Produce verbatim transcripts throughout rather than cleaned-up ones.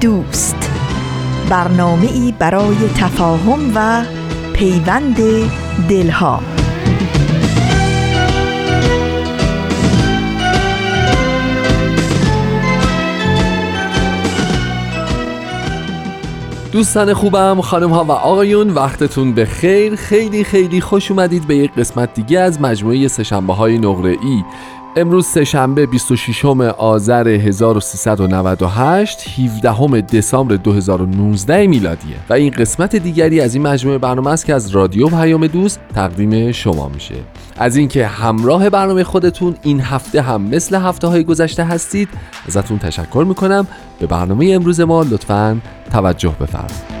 دوست، برنامه‌ای برای تفاهم و پیوند دلها. دوستان خوبم، خانم ها و آقایون، وقتتون به خیر. خیلی خیلی خوش اومدید به یک قسمت دیگه از مجموعه سه‌شنبه های نقره ای. امروز سه‌شنبه بیست و ششم آذر هزار و سیصد و نود و هشت، هفدهم دسامبر دو هزار و نوزده میلادیه و این قسمت دیگری از این مجموعه برنامه است که از رادیو پیام دوست تقدیم شما میشه. از اینکه همراه برنامه خودتون این هفته هم مثل هفته‌های گذشته هستید ازتون تشکر میکنم. به برنامه امروز ما لطفاً توجه بفرمایید.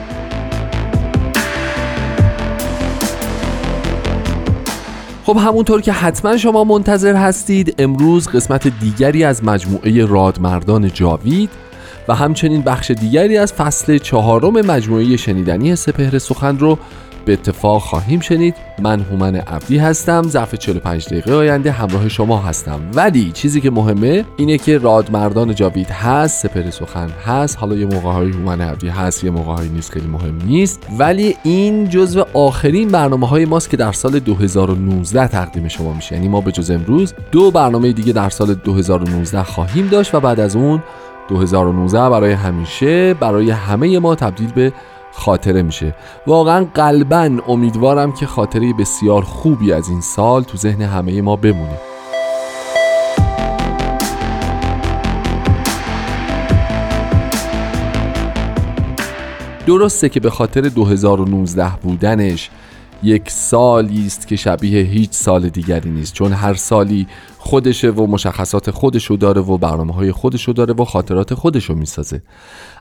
خب همونطور که حتما شما منتظر هستید، امروز قسمت دیگری از مجموعه راد مردان جاوید و همچنین بخش دیگری از فصل چهارم مجموعه شنیدنی سپهر سخن رو به اتفاق خواهیم شنید. من هومن عبدی هستم، ظرف چهل و پنج دقیقه آینده همراه شما هستم. ولی چیزی که مهمه اینه که راد مردان جاوید هست، سپهر سخن هست، حالا یه موقع‌های هومن عبدی هست، یه موقع‌های نیست، خیلی مهم نیست، ولی این جزو آخرین برنامه‌های ماست که در سال دو هزار و نوزده تقدیم شما میشه. یعنی ما به جز امروز دو برنامه دیگه در سال دو هزار و نوزده خواهیم داشت و بعد از اون دو هزار و نوزده برای همیشه برای همه ما تبدیل به خاطره میشه. واقعا قلباً امیدوارم که خاطره بسیار خوبی از این سال تو ذهن همه ما بمونه. درسته که به خاطر دو هزار و نوزده بودنش یک سالی است که شبیه هیچ سال دیگری نیست، چون هر سالی خودشه و مشخصات خودشو داره و برنامه‌های خودشو داره و خاطرات خودشو میسازه.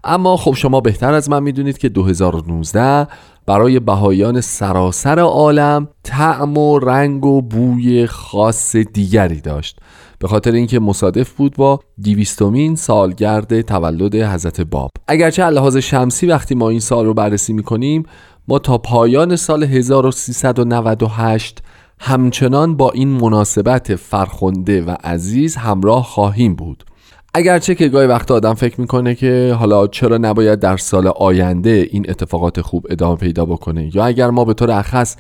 اما خب شما بهتر از من میدونید که دو هزار و نوزده برای بهاییان سراسر عالم طعم و رنگ و بوی خاص دیگری داشت، به خاطر اینکه مصادف بود با دویستمین سالگرد تولد حضرت باب. اگرچه الهاز شمسی وقتی ما این سال رو بررسی میکنیم، ما تا پایان سال هزار و سیصد و نود و هشت همچنان با این مناسبت فرخنده و عزیز همراه خواهیم بود. اگرچه که گاهی وقتا آدم فکر میکنه که حالا چرا نباید در سال آینده این اتفاقات خوب ادامه پیدا بکنه، یا اگر ما به طور اخص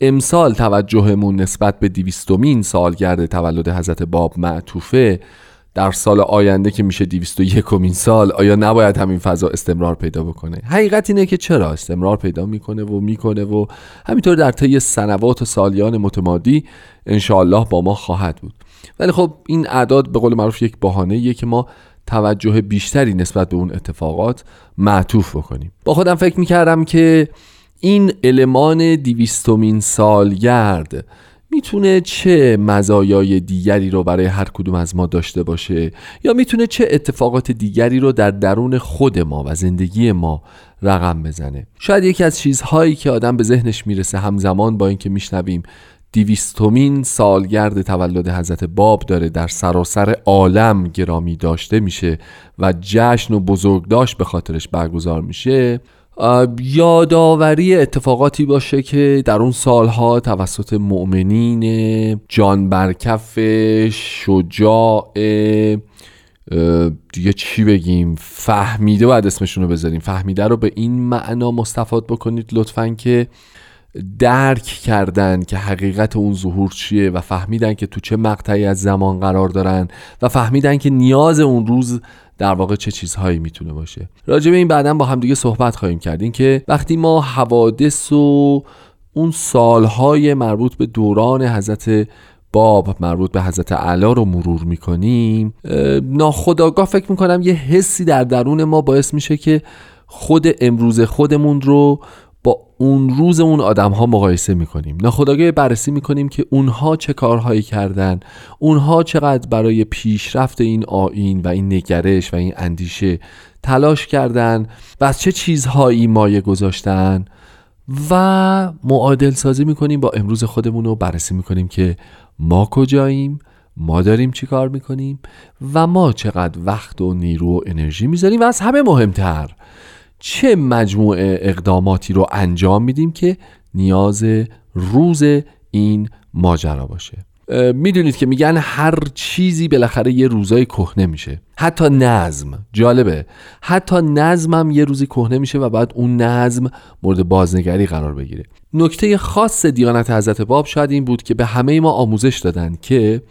امسال توجهمون نسبت به دویستمین سالگرد تولد حضرت باب معطوفه، در سال آینده که میشه دویست و یکمین سال، آیا نباید همین فضا استمرار پیدا بکنه؟ حقیقت اینه که چرا استمرار پیدا میکنه و میکنه و همینطور در طی سنوات و سالیان متمادی انشاءالله با ما خواهد بود. ولی خب این اعداد به قول معروف یک بهانه‌ایه که ما توجه بیشتری نسبت به اون اتفاقات معطوف بکنیم. با خودم فکر میکردم که این المان دویستمین سالگرد میتونه چه مزایای دیگری رو برای هر کدوم از ما داشته باشه، یا میتونه چه اتفاقات دیگری رو در درون خود ما و زندگی ما رقم بزنه. شاید یکی از چیزهایی که آدم به ذهنش میرسه همزمان با اینکه میشنویم دویستمین سالگرد تولد حضرت باب داره در سراسر عالم گرامی داشته میشه و جشن و بزرگداشت به خاطرش برگزار میشه، یادآوری اتفاقاتی باشه که در اون سالها توسط مؤمنین جانبرکف، شجاع، دیگه چی بگیم، فهمیده، بعد اسمشون رو بذاریم، فهمیده رو به این معنا مستفاد بکنید لطفاً، که درک کردن که حقیقت اون ظهور چیه و فهمیدن که تو چه مقطعی از زمان قرار دارن و فهمیدن که نیاز اون روز در واقع چه چیزهایی میتونه باشه. راجع به این بعداً با هم دیگه صحبت خواهیم کردیم که وقتی ما حوادث و اون سالهای مربوط به دوران حضرت باب، مربوط به حضرت اعلی رو مرور میکنیم، ناخودآگاه فکر میکنم یه حسی در درون ما باعث میشه که خود امروز خودمون رو با اون روز اون آدم‌ها مقایسه می‌کنیم، ناخودآگاه بررسی می‌کنیم که اونها چه کارهایی کردن، اونها چقدر برای پیشرفت این آیین و این نگرش و این اندیشه تلاش کردن و از چه چیزهایی مایه گذاشتن و معادل سازی می‌کنیم با امروز خودمون رو بررسی می‌کنیم که ما کجاییم، ما داریم چی کار می‌کنیم و ما چقدر وقت و نیرو و انرژی می‌ذاریم و از همه مهمتر چه مجموعه اقداماتی رو انجام میدیم که نیاز روز این ماجرا باشه. میدونید که میگن هر چیزی بالاخره یه روزای کهنه میشه، حتی نظم. جالبه، حتی نظمم یه روزی کهنه میشه و بعد اون نظم مورد بازنگری قرار بگیره. نکته خاص دیانت حضرت باب شاید این بود که به همه ما آموزش دادن که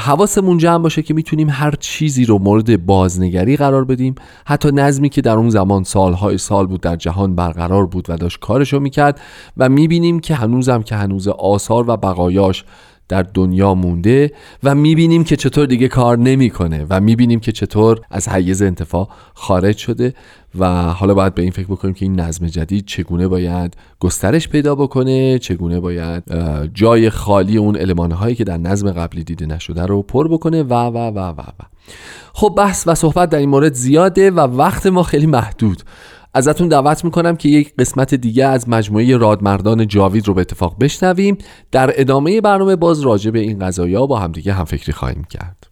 حواسمون جمع باشه که میتونیم هر چیزی رو مورد بازنگری قرار بدیم، حتی نظمی که در اون زمان سالهای سال بود در جهان برقرار بود و داشت کارشو میکرد و میبینیم که هنوزم که هنوز آثار و بقایاش در دنیا مونده و میبینیم که چطور دیگه کار نمیکنه و میبینیم که چطور از حیز انتفاع خارج شده و حالا باید به این فکر بکنیم که این نظم جدید چگونه باید گسترش پیدا بکنه، چگونه باید جای خالی اون المانهایی که در نظم قبلی دیده نشده رو پر بکنه و و و و و خب بحث و صحبت در این مورد زیاده و وقت ما خیلی محدود. ازتون دعوت میکنم که یک قسمت دیگه از مجموعه راد مردان جاوید رو به اتفاق بشنویم. در ادامه برنامه باز راجع به این قضایا با همدیگه همفکری خواهیم کرد.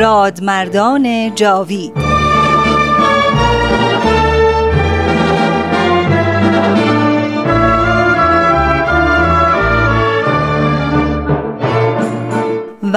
راد مردان جاوید و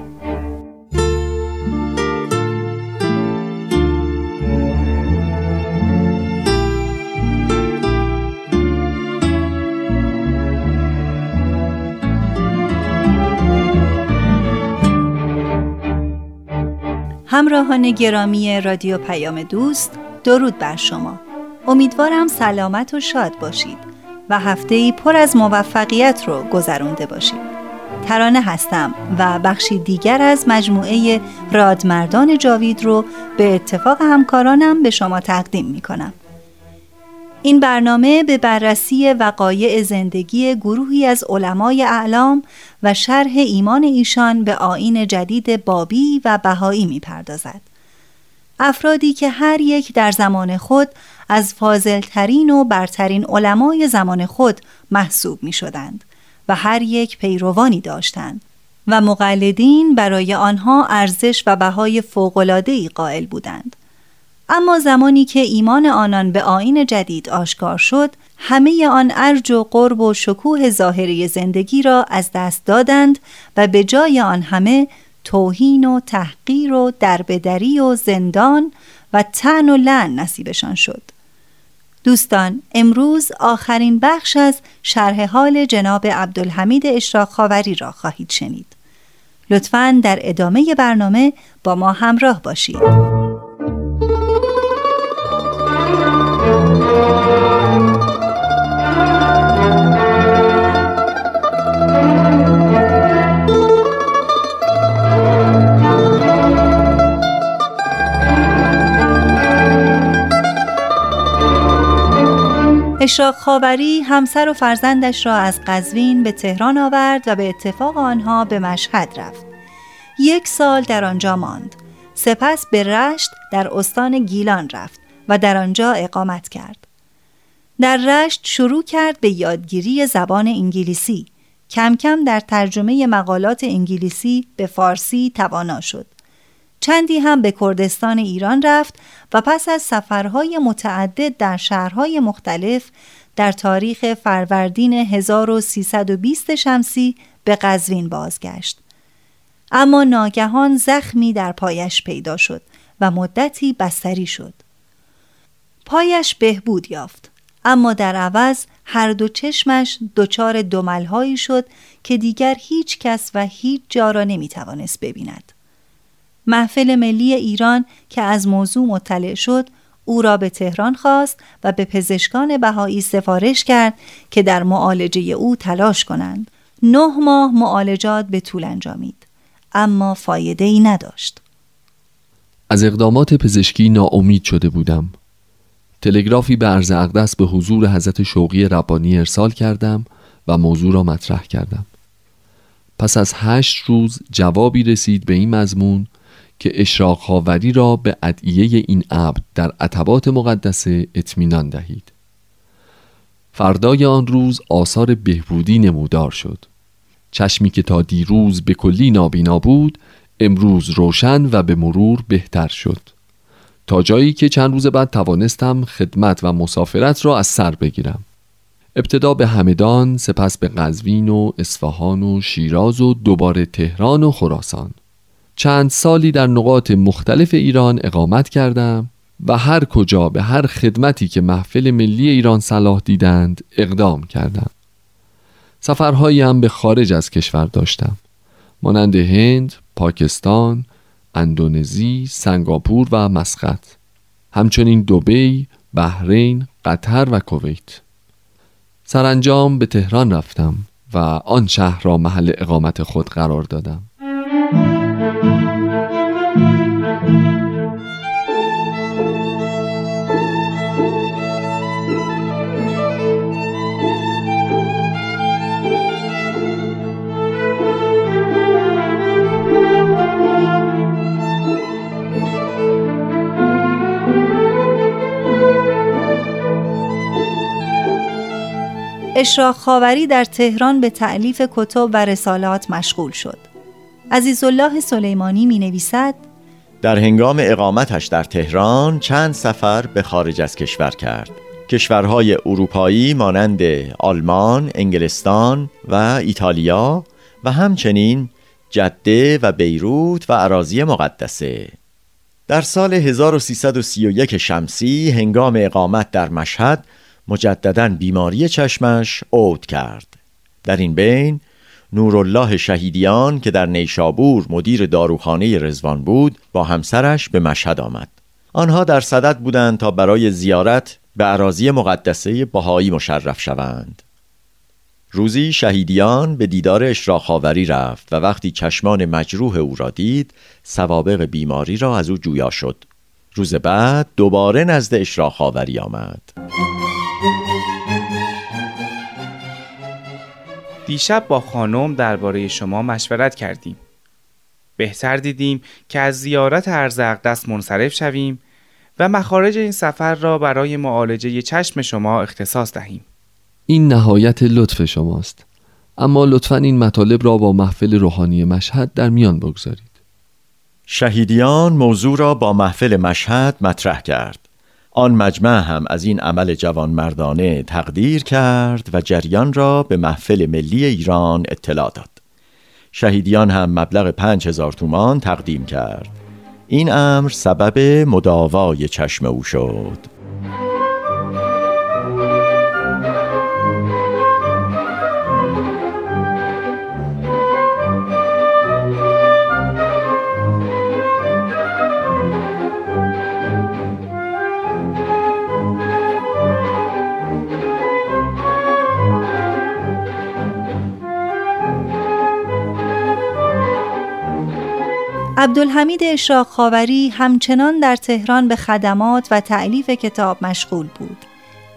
همراهان گرامی رادیو پیام دوست، درود بر شما. امیدوارم سلامت و شاد باشید و هفته‌ای پر از موفقیت رو گذرونده باشید. ترانه هستم و بخشی دیگر از مجموعه رادمردان جاوید رو به اتفاق همکارانم به شما تقدیم می‌کنم. این برنامه به بررسی وقایع زندگی گروهی از علمای اعلام و شرح ایمان ایشان به آیین جدید بابی و بهایی می‌پردازد. افرادی که هر یک در زمان خود از فاضل‌ترین و برترین علمای زمان خود محسوب می‌شدند و هر یک پیروانی داشتند و مقلدین برای آنها ارزش و بهای فوق‌العاده‌ای قائل بودند. اما زمانی که ایمان آنان به آیین جدید آشکار شد، همه آن ارج و قرب و شکوه ظاهری زندگی را از دست دادند و به جای آن همه توهین و تحقیر و دربدری و زندان و طعن و لعن نصیبشان شد. دوستان، امروز آخرین بخش از شرح حال جناب عبدالحمید اشراق خاوری را خواهید شنید. لطفاً در ادامه برنامه با ما همراه باشید. اشراق خاوری همسر و فرزندش را از قزوین به تهران آورد و به اتفاق آنها به مشهد رفت. یک سال در آنجا ماند. سپس به رشت در استان گیلان رفت و در آنجا اقامت کرد. در رشت شروع کرد به یادگیری زبان انگلیسی. کم کم در ترجمه مقالات انگلیسی به فارسی توانا شد. چندی هم به کردستان ایران رفت و پس از سفرهای متعدد در شهرهای مختلف در تاریخ فروردین هزار و سیصد و بیست شمسی به قزوین بازگشت. اما ناگهان زخمی در پایش پیدا شد و مدتی بستری شد. پایش بهبود یافت، اما در عوض هر دو چشمش دچار دمل‌هایی شد که دیگر هیچ کس و هیچ جا را نمی‌توانست ببیند. محفل ملی ایران که از موضوع مطلع شد، او را به تهران خواست و به پزشکان بهایی سفارش کرد که در معالجه او تلاش کنند. نه ماه معالجات به طول انجامید، اما فایده‌ای نداشت. از اقدامات پزشکی ناامید شده بودم. تلگرافی به عرض اقدس به حضور حضرت شوقی ربانی ارسال کردم و موضوع را مطرح کردم. پس از هشت روز جوابی رسید به این مضمون که اشراق خاوری را به ادعیه این عبد در عتبات مقدسه اطمینان دهید. فردای آن روز آثار بهبودی نمودار شد. چشمی که تا دیروز به کلی نابینا بود، امروز روشن و به مرور بهتر شد، تا جایی که چند روز بعد توانستم خدمت و مسافرت را از سر بگیرم. ابتدا به همدان، سپس به قزوین و اصفهان و شیراز و دوباره تهران و خراسان. چند سالی در نقاط مختلف ایران اقامت کردم و هر کجا به هر خدمتی که محفل ملی ایران صلاح دیدند اقدام کردم. سفرهایی هم به خارج از کشور داشتم، مانند هند، پاکستان، اندونزی، سنگاپور و مسقط، همچنین دبی، بحرین، قطر و کویت. سرانجام به تهران رفتم و آن شهر را محل اقامت خود قرار دادم. اشراق خاوری در تهران به تألیف کتب و رسالات مشغول شد. عزیزالله سلیمانی می نویسد: در هنگام اقامتش در تهران چند سفر به خارج از کشور کرد. کشورهای اروپایی مانند آلمان، انگلستان و ایتالیا و همچنین جده و بیروت و اراضی مقدسه. در سال هزار و سیصد و سی و یک شمسی هنگام اقامت در مشهد مجدداً بیماری چشمش عود کرد. در این بین نور الله شهیدیان که در نیشابور مدیر داروخانه رضوان بود با همسرش به مشهد آمد. آنها در صدد بودند تا برای زیارت به اراضی مقدسه بهایی مشرف شوند. روزی شهیدیان به دیدار اشراق خاوری رفت و وقتی چشمان مجروح او را دید سوابق بیماری را از او جویا شد. روز بعد دوباره نزد اشراق خاوری آمد. دیشب با خانم درباره شما مشورت کردیم. بهتر دیدیم که از زیارت ارض اقدس منصرف شویم و مخارج این سفر را برای معالجه چشم شما اختصاص دهیم. این نهایت لطف شماست، اما لطفاً این مطالب را با محفل روحانی مشهد در میان بگذارید. شهیدیان موضوع را با محفل مشهد مطرح کرد. آن مجمع هم از این عمل جوانمردانه تقدیر کرد و جریان را به محفل ملی ایران اطلاع داد. شهیدیان هم مبلغ پنج هزار تومان تقدیم کرد. این امر سبب مداوای چشم او شد. عبدالحمید اشراق خاوری همچنان در تهران به خدمات و تألیف کتاب مشغول بود.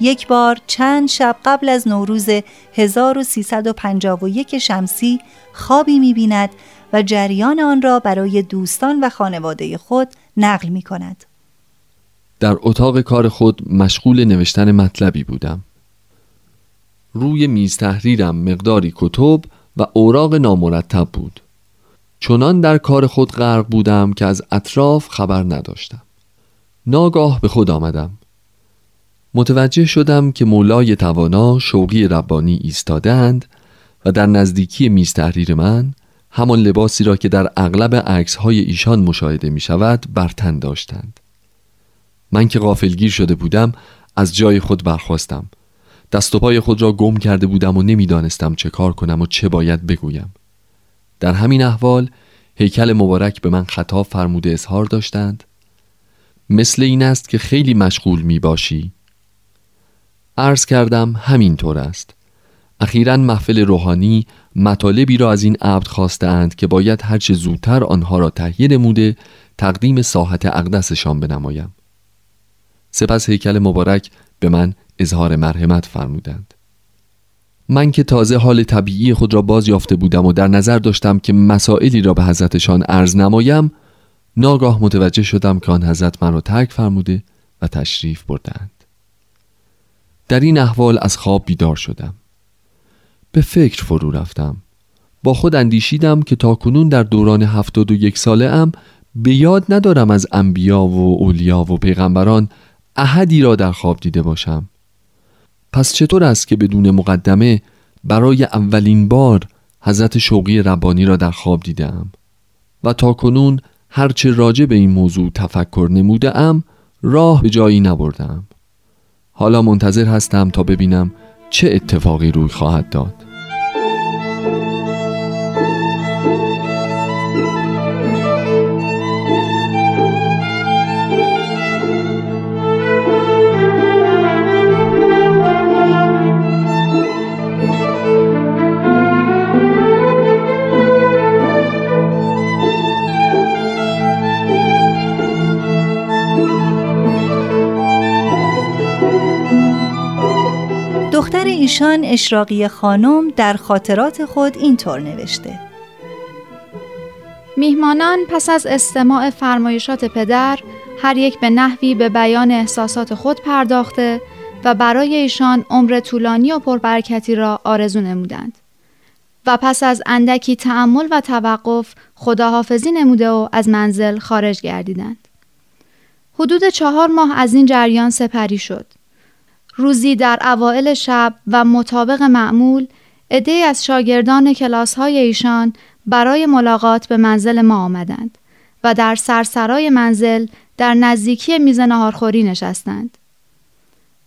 یک بار چند شب قبل از نوروز هزار و سیصد و پنجاه و یک شمسی خوابی می‌بیند و جریان آن را برای دوستان و خانواده خود نقل می‌کند. در اتاق کار خود مشغول نوشتن مطلبی بودم. روی میز تحریرم مقداری کتب و اوراق نامرتب بود. چنان در کار خود غرق بودم که از اطراف خبر نداشتم. ناگاه به خود آمدم. متوجه شدم که مولای توانا شوقی ربانی ایستادند و در نزدیکی میز تحریر من همان لباسی را که در اغلب عکس‌های ایشان مشاهده می شود بر تن داشتند. من که غافلگیر شده بودم از جای خود برخاستم. دست و پای خود را گم کرده بودم و نمی دانستم چه کار کنم و چه باید بگویم. در همین احوال هیکل مبارک به من خطاب فرموده اظهار داشتند: مثل این است که خیلی مشغول می باشی. عرض کردم همینطور است. اخیراً محفل روحانی مطالبی را از این عبد خواستند که باید هرچه زودتر آنها را تهیه نموده تقدیم ساحت اقدسشان بنمایم. سپس هیکل مبارک به من اظهار مرحمت فرمودند. من که تازه حال طبیعی خود را باز یافته بودم و در نظر داشتم که مسائلی را به حضرتشان عرض نمایم، ناگاه متوجه شدم که آن حضرت من را ترک فرموده و تشریف بردند. در این احوال از خواب بیدار شدم. به فکر فرو رفتم. با خود اندیشیدم که تاکنون در دوران هفتاد و یک ساله ام به یاد ندارم از انبیا و اولیا و پیغمبران احدی را در خواب دیده باشم. پس چطور است که بدون مقدمه برای اولین بار حضرت شوقی ربانی را در خواب دیدم و تاکنون هرچه راجع به این موضوع تفکر نموده ام راه به جایی نبردم. حالا منتظر هستم تا ببینم چه اتفاقی روی خواهد داد. دختر ایشان اشراقی خانم در خاطرات خود اینطور نوشته: میهمانان پس از استماع فرمایشات پدر هر یک به نحوی به بیان احساسات خود پرداخته و برای ایشان عمر طولانی و پربرکتی را آرزو نمودند و پس از اندکی تأمل و توقف خداحافظی نموده و از منزل خارج گردیدند. حدود چهار ماه از این جریان سپری شد. روزی در اوائل شب و مطابق معمول عده‌ای از شاگردان کلاس‌های ایشان برای ملاقات به منزل ما آمدند و در سرسرای منزل در نزدیکی میز ناهارخوری نشستند.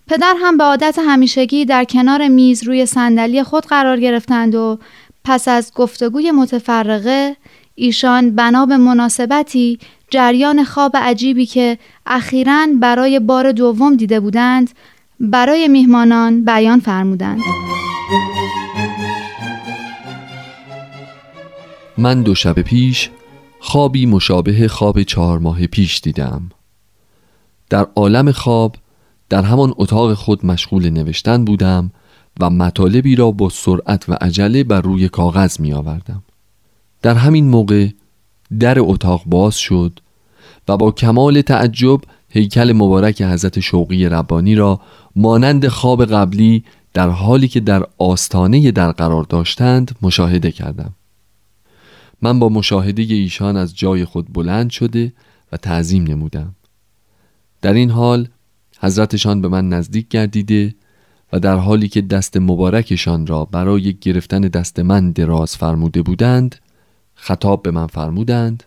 پدر هم به عادت همیشگی در کنار میز روی صندلی خود قرار گرفتند و پس از گفتگوی متفرقه ایشان بنا به مناسبتی جریان خواب عجیبی که اخیراً برای بار دوم دیده بودند برای میهمانان بیان فرمودند. من دو شب پیش خوابی مشابه خواب چهار ماه پیش دیدم. در عالم خواب در همان اتاق خود مشغول نوشتن بودم و مطالبی را با سرعت و عجله بر روی کاغذ می آوردم. در همین موقع در اتاق باز شد و با کمال تعجب هیکل مبارک حضرت شوقی ربانی را مانند خواب قبلی در حالی که در آستانه در قرار داشتند مشاهده کردم. من با مشاهده ایشان از جای خود بلند شده و تعظیم نمودم. در این حال حضرتشان به من نزدیک گردیده و در حالی که دست مبارکشان را برای گرفتن دست من دراز فرموده بودند خطاب به من فرمودند: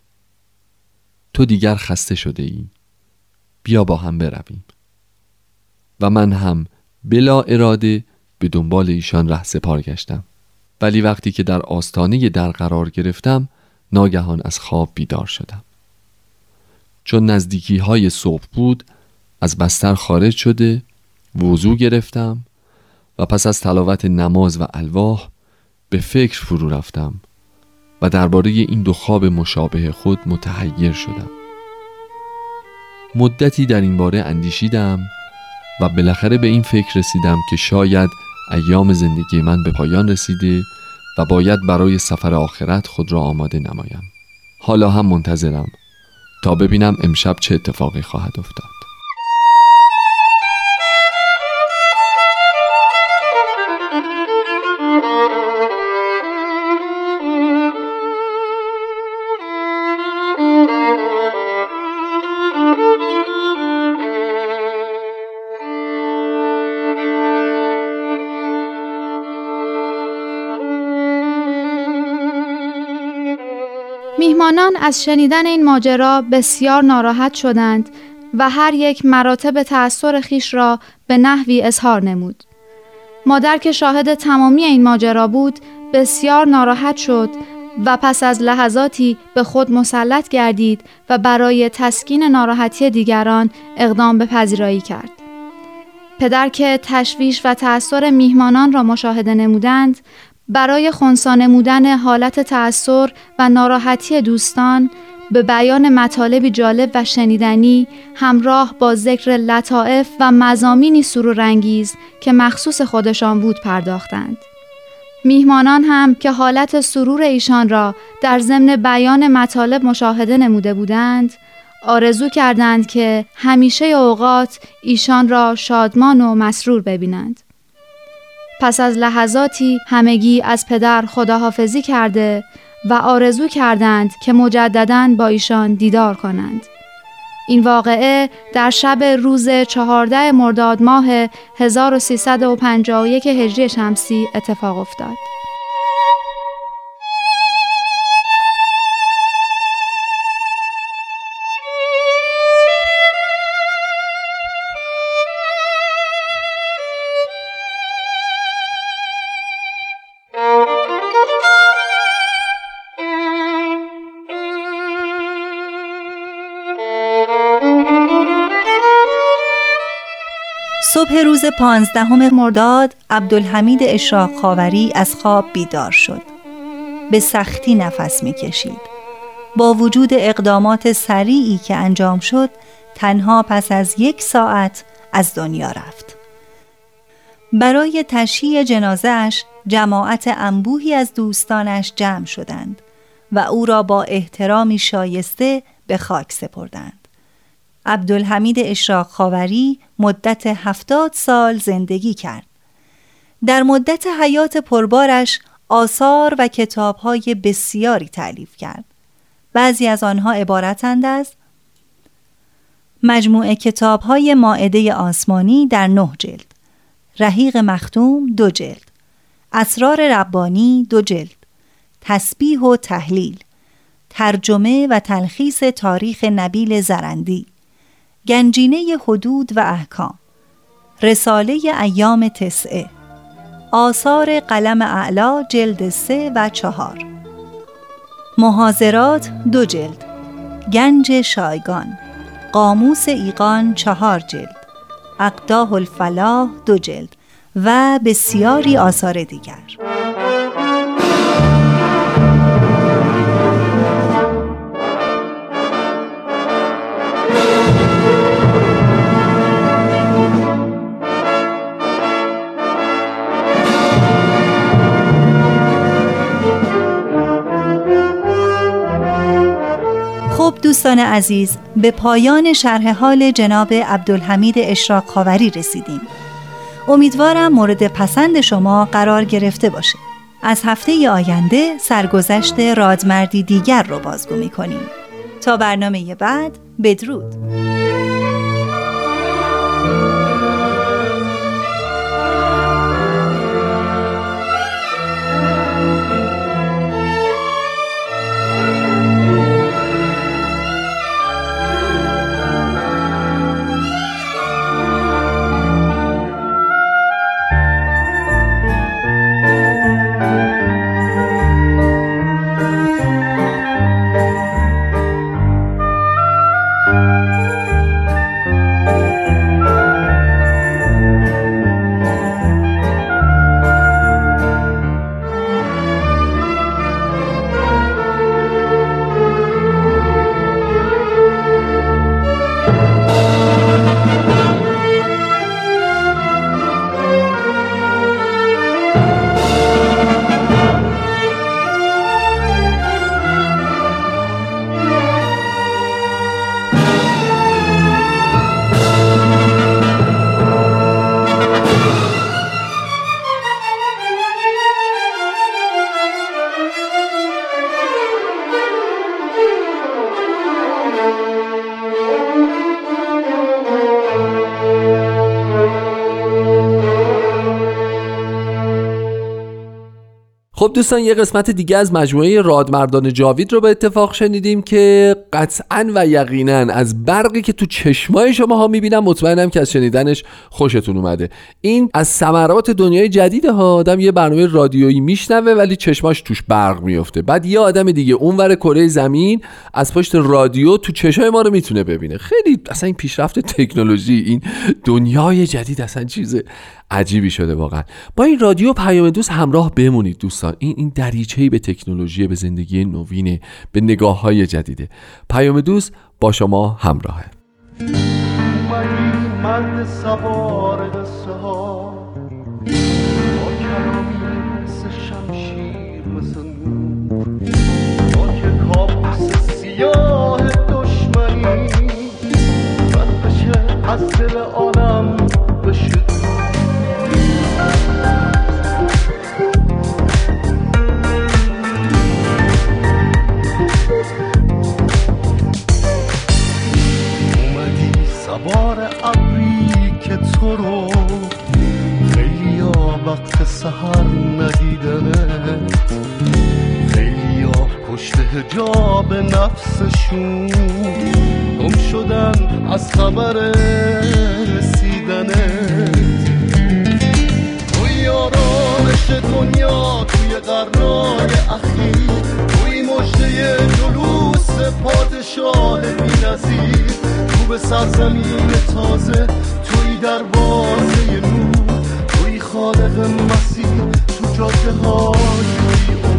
تو دیگر خسته شده ای، بیا با هم برویم. و من هم بلا اراده به دنبال ایشان رهسپار گشتم، ولی وقتی که در آستانه در قرار گرفتم ناگهان از خواب بیدار شدم. چون نزدیکی های صبح بود از بستر خارج شده وضو گرفتم و پس از تلاوت نماز و الواح به فکر فرو رفتم و درباره این دو خواب مشابه خود متحیر شدم. مدتی در این باره اندیشیدم و بالاخره به این فکر رسیدم که شاید ایام زندگی من به پایان رسیده و باید برای سفر آخرت خود را آماده نمایم. حالا هم منتظرم تا ببینم امشب چه اتفاقی خواهد افتاد. میهمانان از شنیدن این ماجرا بسیار ناراحت شدند و هر یک مراتب تأثیر خیش را به نحوی اظهار نمود. مادر که شاهد تمامی این ماجرا بود بسیار ناراحت شد و پس از لحظاتی به خود مسلط گردید و برای تسکین ناراحتی دیگران اقدام به پذیرایی کرد. پدر که تشویش و تأثیر میهمانان را مشاهده نمودند، برای خنثی نمودن حالت تأثیر و ناراحتی دوستان به بیان مطالبی جالب و شنیدنی همراه با ذکر لطائف و مضامینی سرورانگیز که مخصوص خودشان بود پرداختند. میهمانان هم که حالت سرور ایشان را در ضمن بیان مطالب مشاهده نموده بودند، آرزو کردند که همیشه اوقات ایشان را شادمان و مسرور ببینند. پس از لحظاتی همگی از پدر خداحافظی کرده و آرزو کردند که مجدداً با ایشان دیدار کنند. این واقعه در شب روز چهارده مرداد ماه هزار و سیصد و پنجاه و یک هجری شمسی اتفاق افتاد. صبح روز پانزدهم مرداد عبدالحمید اشراق خاوری از خواب بیدار شد. به سختی نفس می‌کشید. با وجود اقدامات سریعی که انجام شد، تنها پس از یک ساعت از دنیا رفت. برای تشییع جنازه‌اش جماعت انبوهی از دوستانش جمع شدند و او را با احترامی شایسته به خاک سپردند. عبدالحمید اشراق خاوری مدت هفتاد سال زندگی کرد. در مدت حیات پربارش آثار و کتاب‌های بسیاری تألیف کرد. بعضی از آنها عبارتند از مجموعه کتاب‌های مائده آسمانی در نه جلد، رحیق مختوم دو جلد، اسرار ربانی دو جلد، تسبیح و تحلیل، ترجمه و تلخیص تاریخ نبیل زرندی، گنجینه حدود و احکام، رساله ایام تسعه، آثار قلم اعلا جلد سه و چهار، محاضرات دو جلد، گنج شایگان، قاموس ایقان چهار جلد، اقداه الفلاح دو جلد و بسیاری آثار دیگر. دوستان عزیز، به پایان شرح حال جناب عبدالحمید اشراق خاوری رسیدیم. امیدوارم مورد پسند شما قرار گرفته باشه. از هفته آینده سرگذشت رادمردی دیگر رو بازگو می‌کنیم. تا برنامه بعد، بدرود. خب دوستان یه قسمت دیگه از مجموعه راد مردان جاوید رو به اتفاق شنیدیم که قطعاً و یقیناً از برقی که تو چشمای شما ها میبینم مطمئنم که از شنیدنش خوشتون اومده. این از ثمرات دنیای جدیده ها. آدم یه برنامه رادیویی میشنوه ولی چشماش توش برق میفته، بعد یه آدم دیگه اونور کره زمین از پشت رادیو تو چشمای ما رو میتونه ببینه. خیلی اصلا این پیشرفت تکنولوژی، این دنیای جدید اصلا چیز عجیبی شده واقعا. با این رادیو پیام دوست همراه بمونید دوستان. این این دریچه‌ای به تکنولوژی، به زندگی نوینه، به نگاه‌های جدیده. پیام دوست با شما همراهه. مرد سوار دست‌ها با کلامی مثل شمشیر مثل نور، با که کابوس سیاه دشمنی بد بشه از دل عالم بشه. بار ابری که تو رو خیلی ها وقت سحر ندیدنت، خیلی ها پشت حجاب نفسشون گم شدن از خبر رسیدنت. توی آرامش دنیا، توی قرنای اخیر، توی مژده جلوس پادشاه بی‌نظیر، به سرزمین تازه، توی دروازه نور، توی خالق مسیح، تو جاده های امور.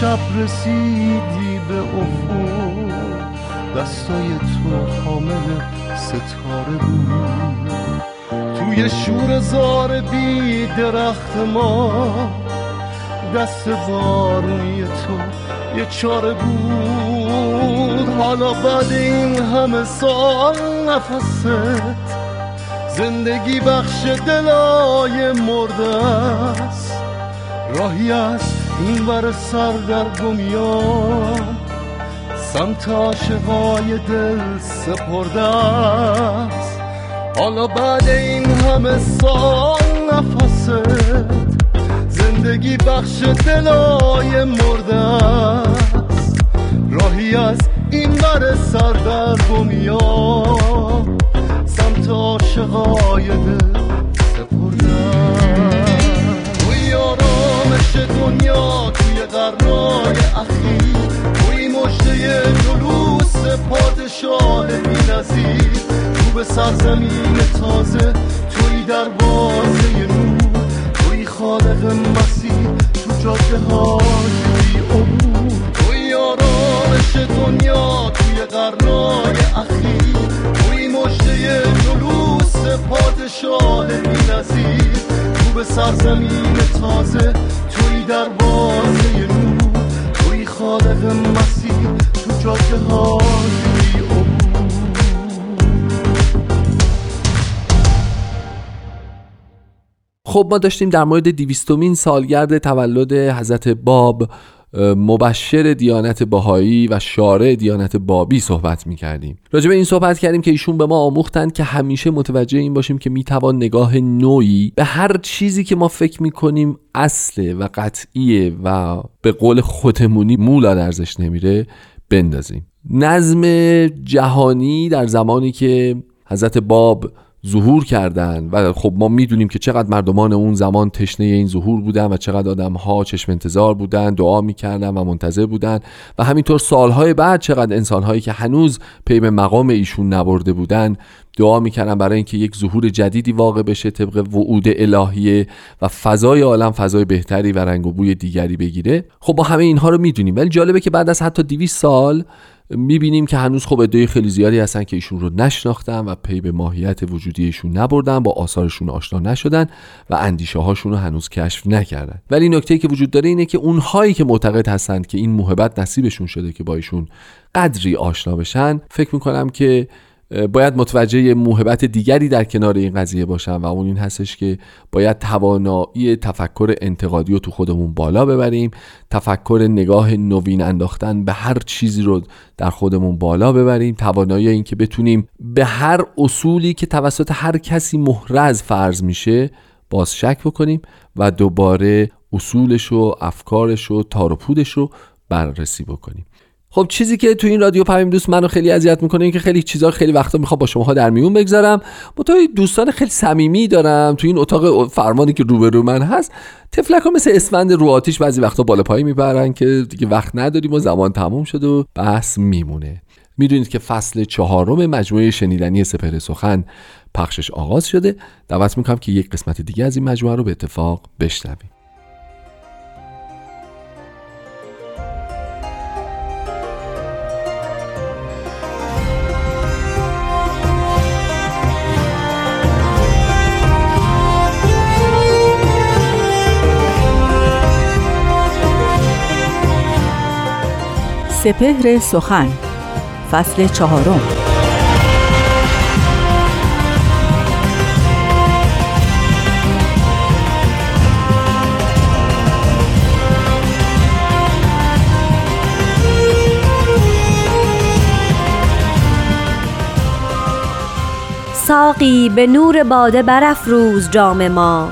شب رسیدی به افق، دستای تو حامل ستاره بود. توی شور زار بی درخت ما، دست بارونی تو یه چاره بود. حالا بعد این همه سال نفست زندگی بخش دلای مرده است. راهی است این بر سر در گمیان، سمت عاشقای دل سپرده است. حالا بعد این همه سال نفست زندگی بخش دلای مرده است. راهی از این بر سر در گمیان، سمت عاشقای دل سپرده است. دنیا توی قرنای اخیر، توی مژده جلوس پادشاه بی‌نظیر، تو به سرزمین تازه، توی دروازه نور، توی خالق مسیح، تو جاده های بی‌عبور. توی آرامش دنیا توی قرنای اخیر، توی مژده جلوس پادشاه بی‌نظیر، تو به سرزمین تازه، دروازه نور، توی خالق مسیح، تو جاده های عبور. خب ما داشتیم در مورد دویستمین سالگرد تولد حضرت باب، مبشر دیانت بهایی و شارع دیانت بابی صحبت می‌کردیم. راجع به این صحبت کردیم که ایشون به ما آموختند که همیشه متوجه این باشیم که میتوان نگاه نوعی به هر چیزی که ما فکر می‌کنیم اصله و قطعیه و به قول خودمونی مولا درزش نمیره بندازیم. نظم جهانی در زمانی که حضرت باب ظهور کردن و خب ما میدونیم که چقدر مردمان اون زمان تشنه این ظهور بودن و چقدر آدم‌ها چشم انتظار بودن، دعا میکردن و منتظر بودن و همینطور سالهای بعد چقدر انسان‌هایی که هنوز پی به مقام ایشون نبرده بودن دعا میکردن برای اینکه یک ظهور جدیدی واقع بشه طبق وعود الهیه و فضای عالم فضای بهتری و رنگ و بوی دیگری بگیره. خب با همه اینها رو میدونیم، ولی جالبه که بعد از حتی دویست سال میبینیم که هنوز خب ادعای خیلی زیادی هستن که ایشون رو نشناختن و پی به ماهیت وجودیشون نبردن، با آثارشون آشنا نشدن و اندیشه هاشون رو هنوز کشف نکردن. ولی نکته‌ای که وجود داره اینه که اونهایی که معتقد هستند که این موهبت نصیبشون شده که با ایشون قدری آشنا بشن، فکر میکنم که باید متوجه موهبت دیگری در کنار این قضیه باشن و اون این هستش که باید توانایی تفکر انتقادی رو تو خودمون بالا ببریم، تفکر نگاه نوین انداختن به هر چیزی رو در خودمون بالا ببریم، توانایی این که بتونیم به هر اصولی که توسط هر کسی محرز فرض میشه باز شک بکنیم و دوباره اصولش و افکارش و تار و پودش رو بررسی بکنیم. خب چیزی که تو این رادیو پریم دوست منو خیلی اذیت میکنه این که خیلی چیزا خیلی وقتا میخوام با شماها در میون بگذارم. با توی دوستان خیلی صمیمی دارم تو این اتاق فرمانی که روبروی من هست. تفلکا مثل اسفند رو آتیش بعضی وقتا بالا پایی میبرن که دیگه وقت نداریم و زمان تموم شد و بس میمونه. میدونید که فصل چهارم مجموعه شنیدنی سپهر سخن پخشش آغاز شده. دعوت میکنم که یک قسمت دیگه از این مجموعه رو به اتفاق بشنویم. سپهر سخن فصل چهارم. ساقی به نور باده برافروز جام ما،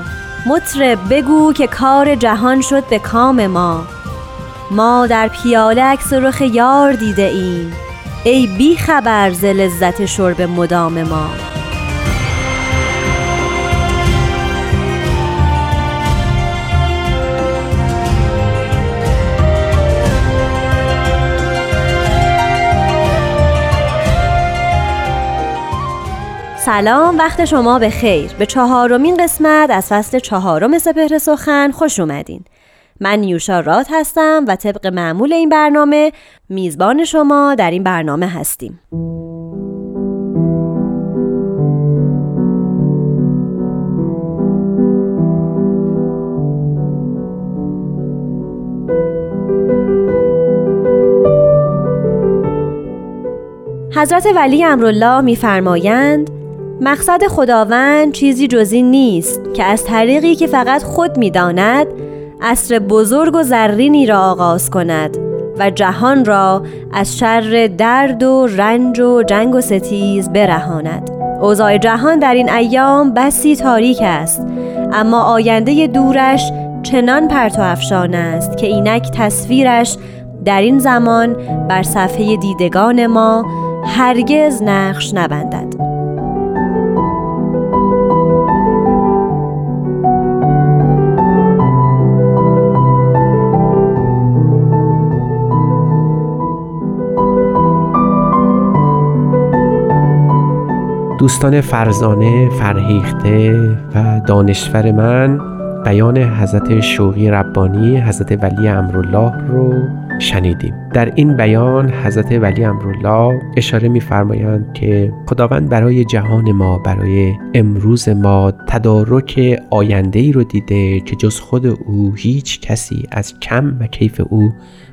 مطرب بگو که کار جهان شد به کام ما. ما در پیاله عکس رخ یار دیده ایم، ای بی خبر ز لذت شرب مدام ما. سلام، وقت شما به خیر. به چهارمین قسمت از فصل چهارم سپهر سخن خوش اومدین. من یوشا رات هستم و طبق معمول این برنامه میزبان شما در این برنامه هستیم. حضرت ولی امرالله میفرمایند مقصد خداوند چیزی جز این نیست که از طریقی که فقط خود میداند عصر بزرگ و زرینی را آغاز کند و جهان را از شر درد و رنج و جنگ و ستیز برهاند. اوضاع جهان در این ایام بسی تاریک است، اما آینده دورش چنان پرتو افشان است که اینک تصویرش در این زمان بر صفحه دیدگان ما هرگز نقش نبندد. دوستان فرزانه، فرهیخته و دانشور من بیان حضرت شوقی ربانی، حضرت ولی امرالله رو شنیدیم. در این بیان حضرت ولی امرالله اشاره می‌فرمایند که خداوند برای جهان ما، برای امروز ما، تدارک آینده‌ای رو دیده که جز خود او هیچ کسی از کم و کیف او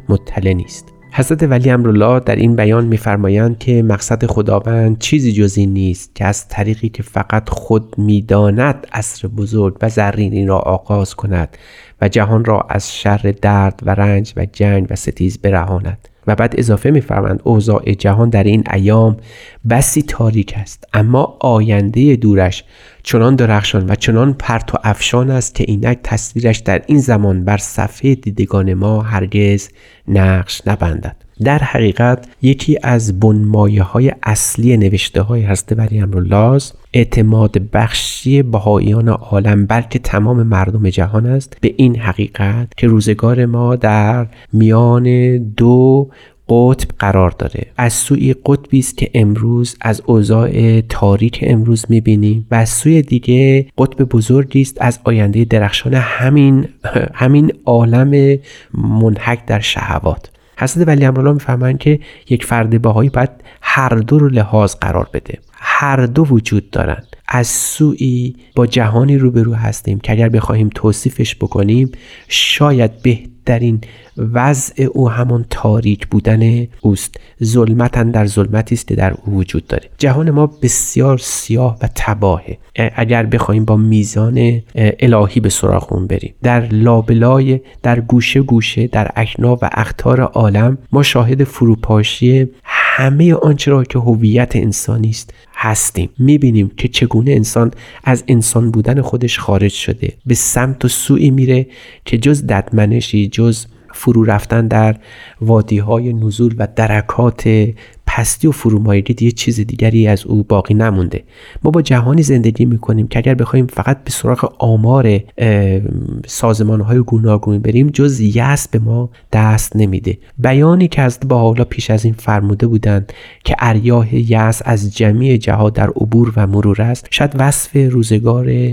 مطلع نیست. حضرت ولی امرالله در این بیان می‌فرمایند که مقصد خداوند چیزی جز این نیست که از طریقی که فقط خود می‌داند عصر بزرگ و زرینی را آغاز کند و جهان را از شر درد و رنج و جنگ و ستیز برهاند. و بعد اضافه می‌فرمایند اوضاع جهان در این ایام بسی تاریک است، اما آینده دورش چنان درخشان و چنان پرت و افشان است که اینک تصویرش در این زمان بر صفحه دیدگان ما هرگز نقش نبندد. در حقیقت یکی از بنمایه‌های اصلی نوشته‌های حضرت بلی امرالله اعتماد بخشی بهائیان عالم بلکه تمام مردم جهان است به این حقیقت که روزگار ما در میان دو قطب قرار داره. از سوی قطبی است که امروز از اوضاع تاریک امروز می‌بینیم و از سوی دیگه قطب بزرگی است از آینده درخشان همین همین عالم منحک در شهوات. حضرت ولی امرالله می‌فهمند که یک فرد بهایی باید هر دو رو لحاظ قرار بده. هر دو وجود دارن. از سوی با جهانی روبرو هستیم که اگر بخواهیم توصیفش بکنیم شاید بهترین وضع او همان تاریک بودن اوست. ظلمتن در ظلمتی است در او وجود داره. جهان ما بسیار سیاه و تباهه. اگر بخوایم با میزان الهی به سراغ اون بریم، در لابلای، در گوشه گوشه، در اکناف و اقطار عالم ما شاهد فروپاشی همه آنچه را که هویت انسانی است هستیم. میبینیم که چگونه انسان از انسان بودن خودش خارج شده، به سمت و سوی میره که جز ددمنشی، جز فرو رفتن در وادیهای نزول و درکات پستی و فرومایگی دیگه چیز دیگری از او باقی نمونده. ما با جهانی زندگی میکنیم که اگر بخوایم فقط به سراغ آمار سازمانهای گوناگون بریم جز یأس به ما دست نمیده. بیانی که از بهاءالله پیش از این فرموده بودند که اریاح یأس از جمیع جهات در عبور و مرور است، شاید وصف روزگار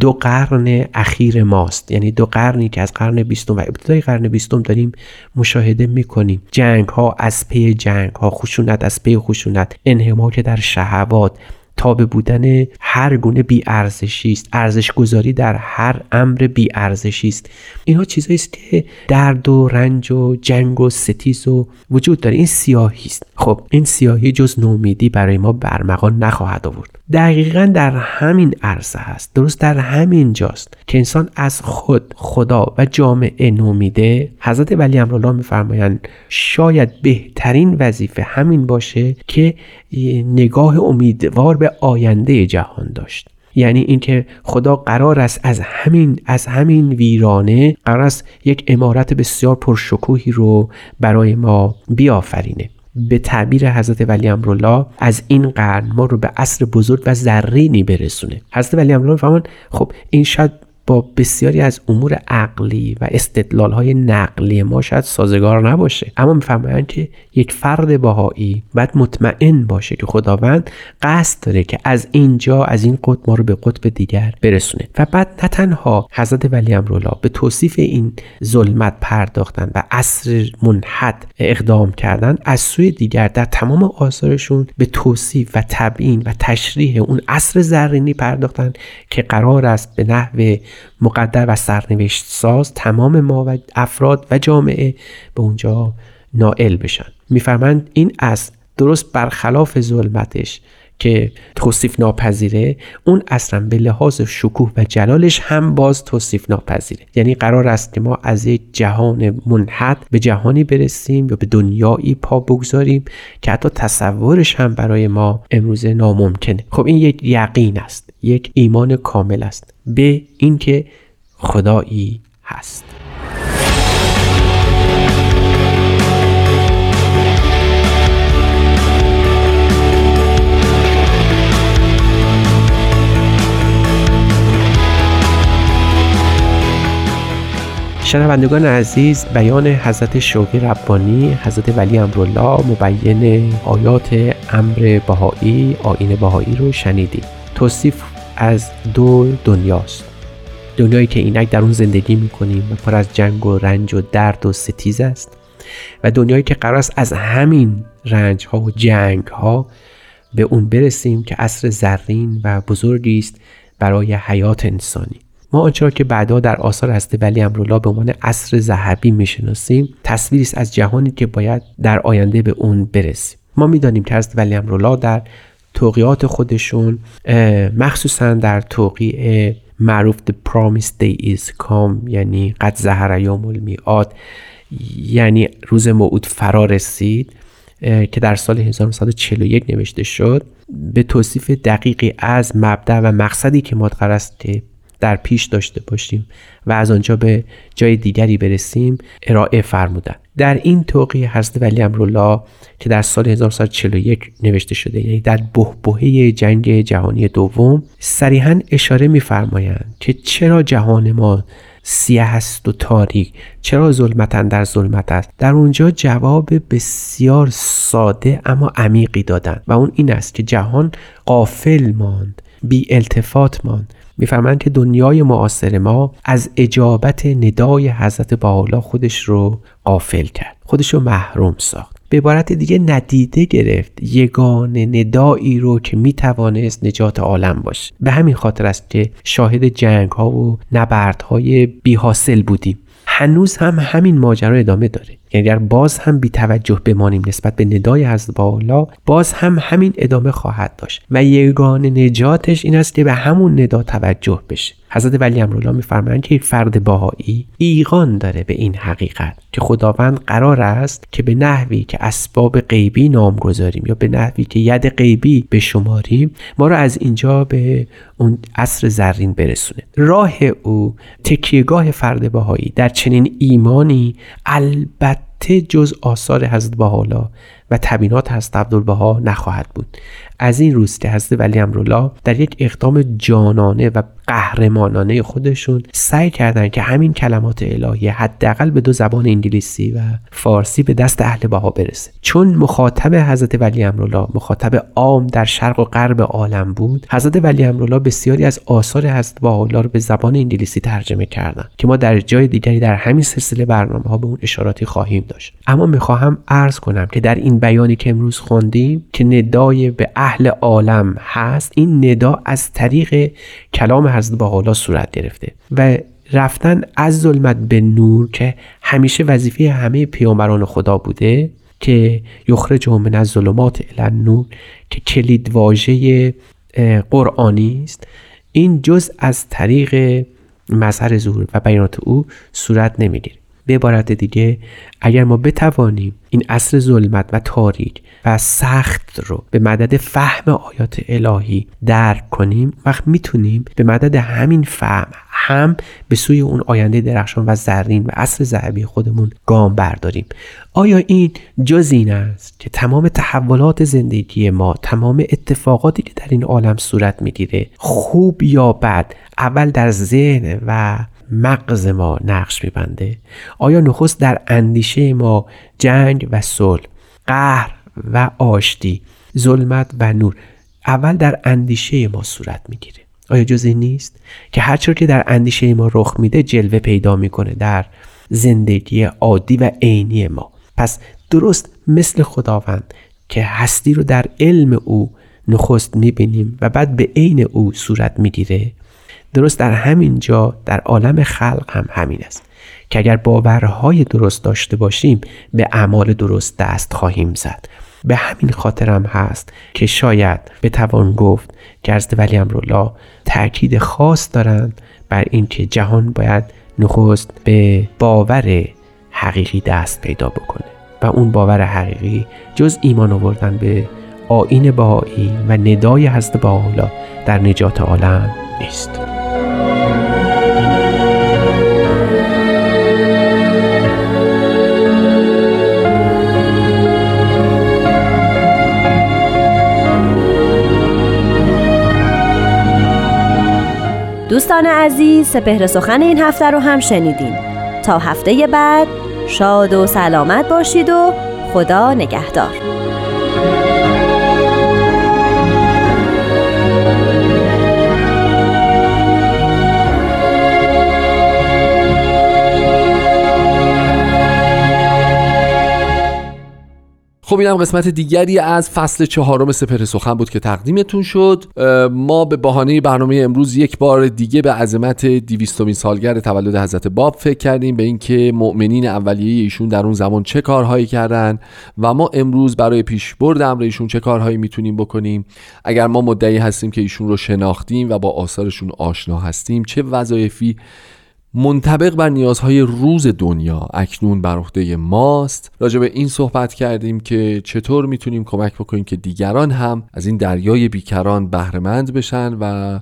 دو قرن اخیر ماست. یعنی دو قرنی که از قرن بیستم و ابتدای قرن بیستم داریم مشاهده میکنیم. جنگ ها از پی جنگ ها، خشونت از پی خشونت، انحماک در شهوات، تابه بودن هر گونه بی‌ارزشی است، ارزش گذاری در هر امر بی‌ارزشی است. اینها چیزایی است که درد و رنج و جنگ و ستیز و وجود داره. این سیاهی است. خب این سیاهی جز نومیدی برای ما برمغان نخواهد آورد. دقیقاً در همین عرصه هست، درست در همین جاست که انسان از خود، خدا و جامعه نومیده. حضرت ولی امرالله می‌فرمایند شاید بهترین وظیفه همین باشه که نگاه امیدوار به آینده جهان داشت. یعنی اینکه خدا قرار است از همین از همین ویرانه قرار است یک عمارت بسیار پرشکوهی رو برای ما بیافرینه. به تعبیر حضرت ولی امرالله از این قرن ما رو به عصر بزرگ و زرینی برسونه. حضرت ولی امرالله می‌فهمن خب این شاید با بسیاری از امور عقلی و استدلال‌های نقلی ما شاید سازگار نباشه، اما می‌فهمن که یک فرد بهایی باید مطمئن باشه که خداوند قصد داره که از اینجا، از این قطب ما رو به قطب دیگر برسونه. و بعد نه تنها حضرت ولی امرالله به توصیف این ظلمت پرداختن و عصر منحد اقدام کردن، از سوی دیگر در تمام آثارشون به توصیف و تبیین و تشریح اون عصر زرینی پرداختن که قرار است به نحو مقدر و سرنوشت ساز تمام ما و افراد و جامعه به اونجا نائل بشن. میفرمایند این اصل درست برخلاف ظلمتش که توصیف ناپذیره، اون اصلا به لحاظ شکوه و جلالش هم باز توصیف ناپذیره. یعنی قرار است که ما از یک جهان منحد به جهانی برسیم یا به دنیایی پا بگذاریم که حتی تصورش هم برای ما امروز ناممکنه. خب این یک یقین است، یک ایمان کامل است به اینکه خدایی هست. شنوندگان عزیز، بیان حضرت شوقی ربانی، حضرت ولی امرالله، مبین آیات امر بهایی، آیین بهایی رو شنیدید. توصیف از دو دنیاست. دنیایی که اینک در اون زندگی می‌کنیم و پر از جنگ و رنج و درد و ستیز است و دنیایی که قرار است از همین رنج‌ها و جنگ‌ها به اون برسیم که عصر زرین و بزرگی است برای حیات انسانی. ما آنچه که بعدا در آثار حضرت ولی امرالله به عنوان عصر ذهبی می‌شناسیم، تصویری است از جهانی که باید در آینده به اون برسیم. ما می‌دانیم که حضرت ولی امرالله در توقیعات خودشون، مخصوصا در توقیع معروف The Promised Day Is Come، یعنی قد ظهر یوم المیعاد، یعنی روز موعود فرا رسید، که در سال هزار و نهصد و چهل و یک نوشته شد، به توصیف دقیقی از مبدأ و مقصدی که ما قرار است در پیش داشته باشیم و از آنجا به جای دیگری برسیم ارائه فرمودند. در این توقیع حضرت ولی امرالله که در سال هزار و نهصد و چهل و یک نوشته شده، یعنی در بحبوحه جنگ جهانی دوم، صریحاً اشاره می‌فرمایند که چرا جهان ما سیه است و تاریک، چرا ظلمت اندر ظلمت است؟ در اونجا جواب بسیار ساده اما عمیقی دادن و اون این است که جهان غافل ماند، بی التفات ماند. میفهمند که دنیای معاصر ما از اجابت ندای حضرت بهاءالله خودش رو غافل کرد، خودش رو محروم ساخت. به عبارت دیگه ندیده گرفت یگانه ندایی رو که میتوانست نجات عالم باشه. به همین خاطر است که شاهد جنگ ها و نبرد های بی حاصل بودیم. هنوز هم همین ماجرا ادامه داره. یعنی اگر باز هم بی توجه بمانیم نسبت به ندای حضرت بهاءالله، باز هم همین ادامه خواهد داشت و یگانه نجاتش این است که به همون ندا توجه بشه. حضرت ولی امرالله میفرمایند که فرد بهایی ایقان داره به این حقیقت که خداوند قرار است که به نحوی که اسباب غیبی نامگذاریم یا به نحوی که ید غیبی بشماریم، ما را از اینجا به اون عصر زرین برسونه. راه او، تکیهگاه فرد بهایی در چنین ایمانی البته جز آثار حضرت بهاءالله و تبیینات حضرت عبدالبها نخواهد بود. از این روز که حضرت ولی امرالله در یک اقدام جانانه و قهرمانانه خودشون سعی کردند که همین کلمات الهی حداقل به دو زبان انگلیسی و فارسی به دست اهل بها برسه. چون مخاطب حضرت ولی امرالله مخاطب عام در شرق و غرب عالم بود، حضرت ولی امرالله بسیاری از آثار حضرت بهاءالله رو به زبان انگلیسی ترجمه کردند که ما در جای دیگری در همین سلسله برنامه‌ها به اون اشاراتی خواهیم داشت. اما می‌خواهم عرض کنم که در این بیانی که امروز خواندیم که ندای به اهل عالم هست، این ندا از طریق کلام حضرت بهاءالله صورت گرفته و رفتن از ظلمت به نور که همیشه وظیفه همه پیامبران خدا بوده که یخرجهم من الظلمات الی النور که کلید واژه قرآنی است، این جز از طریق مظهر ظهور و بیانات او صورت نمیگیره. به عبارت دیگه اگر ما بتوانیم این عصر ظلمت و تاریک و سخت رو به مدد فهم آیات الهی درک کنیم، وقت میتونیم به مدد همین فهم هم به سوی اون آینده درخشان و زرین و عصر ذهبی خودمون گام برداریم. آیا این جز این است که تمام تحولات زندگی ما، تمام اتفاقاتی که در این عالم صورت میگیره، خوب یا بد، اول در ذهن و مغز ما نقش می‌بنده؟ آیا نخست در اندیشه ما جنگ و صلح، قهر و آشتی، ظلمت و نور اول در اندیشه ما صورت می‌گیره؟ آیا جز این نیست که هرچی که در اندیشه ما رخ میده جلوه پیدا می‌کنه در زندگی عادی و عینی ما؟ پس درست مثل خداوند که هستی رو در علم او نخست می‌بینیم و بعد به عین او صورت می‌گیره، درست در همین جا در عالم خلق هم همین است که اگر باورهای درست داشته باشیم به اعمال درست دست خواهیم زد. به همین خاطرم هست که شاید بتوان گفت که حضرت ولی امرالله تاکید خاص دارند بر این که جهان باید نخست به باور حقیقی دست پیدا بکنه و اون باور حقیقی جز ایمان آوردن به آیین بهایی و ندای حضرت بهاءالله در نجات عالم نیست. دوستان عزیز، سپهر سخن این هفته رو هم شنیدین. تا هفته بعد شاد و سلامت باشید و خدا نگهدار. خب این هم قسمت دیگری از فصل چهارم سپهر سخن بود که تقدیمتون شد. ما به بهانه برنامه امروز یک بار دیگه به عظمت دویستمین سالگرد تولد حضرت باب فکر کردیم، به اینکه مؤمنین اولیه ایشون در اون زمان چه کارهایی کردن و ما امروز برای پیشبرد امر ایشون چه کارهایی میتونیم بکنیم. اگر ما مدعی هستیم که ایشون رو شناختیم و با آثارشون آشنا هستیم، چه وظایفی منطبق بر نیازهای روز دنیا اکنون بر عهده ماست؟ راجع به این صحبت کردیم که چطور میتونیم کمک بکنیم که دیگران هم از این دریای بیکران بهره‌مند بشن و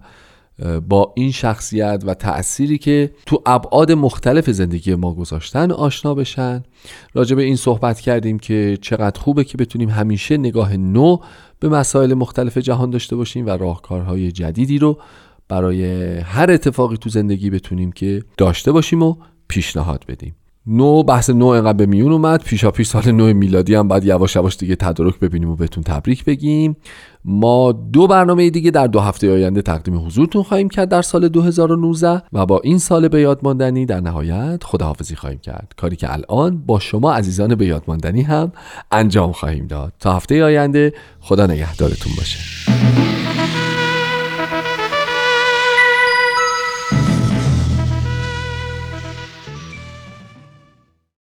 با این شخصیت و تأثیری که تو ابعاد مختلف زندگی ما گذاشتن آشنا بشن. راجع به این صحبت کردیم که چقدر خوبه که بتونیم همیشه نگاه نو به مسائل مختلف جهان داشته باشیم و راهکارهای جدیدی رو برای هر اتفاقی تو زندگی بتونیم که داشته باشیم و پیشنهاد بدیم. نو بحث نو اینقدر به میون اومد، پیشا پیش سال نو میلادی هم بعد یواش یواش دیگه تدارک ببینیم و بهتون تبریک بگیم. ما دو برنامه دیگه در دو هفته آینده تقدیم حضورتون خواهیم کرد در سال دو هزار و نوزده و با این سال به یاد ماندنی در نهایت خداحافظی خواهیم کرد، کاری که الان با شما عزیزان به یاد ماندنی هم انجام خواهیم داد. تا هفته آینده خدا نگهدارتون باشه.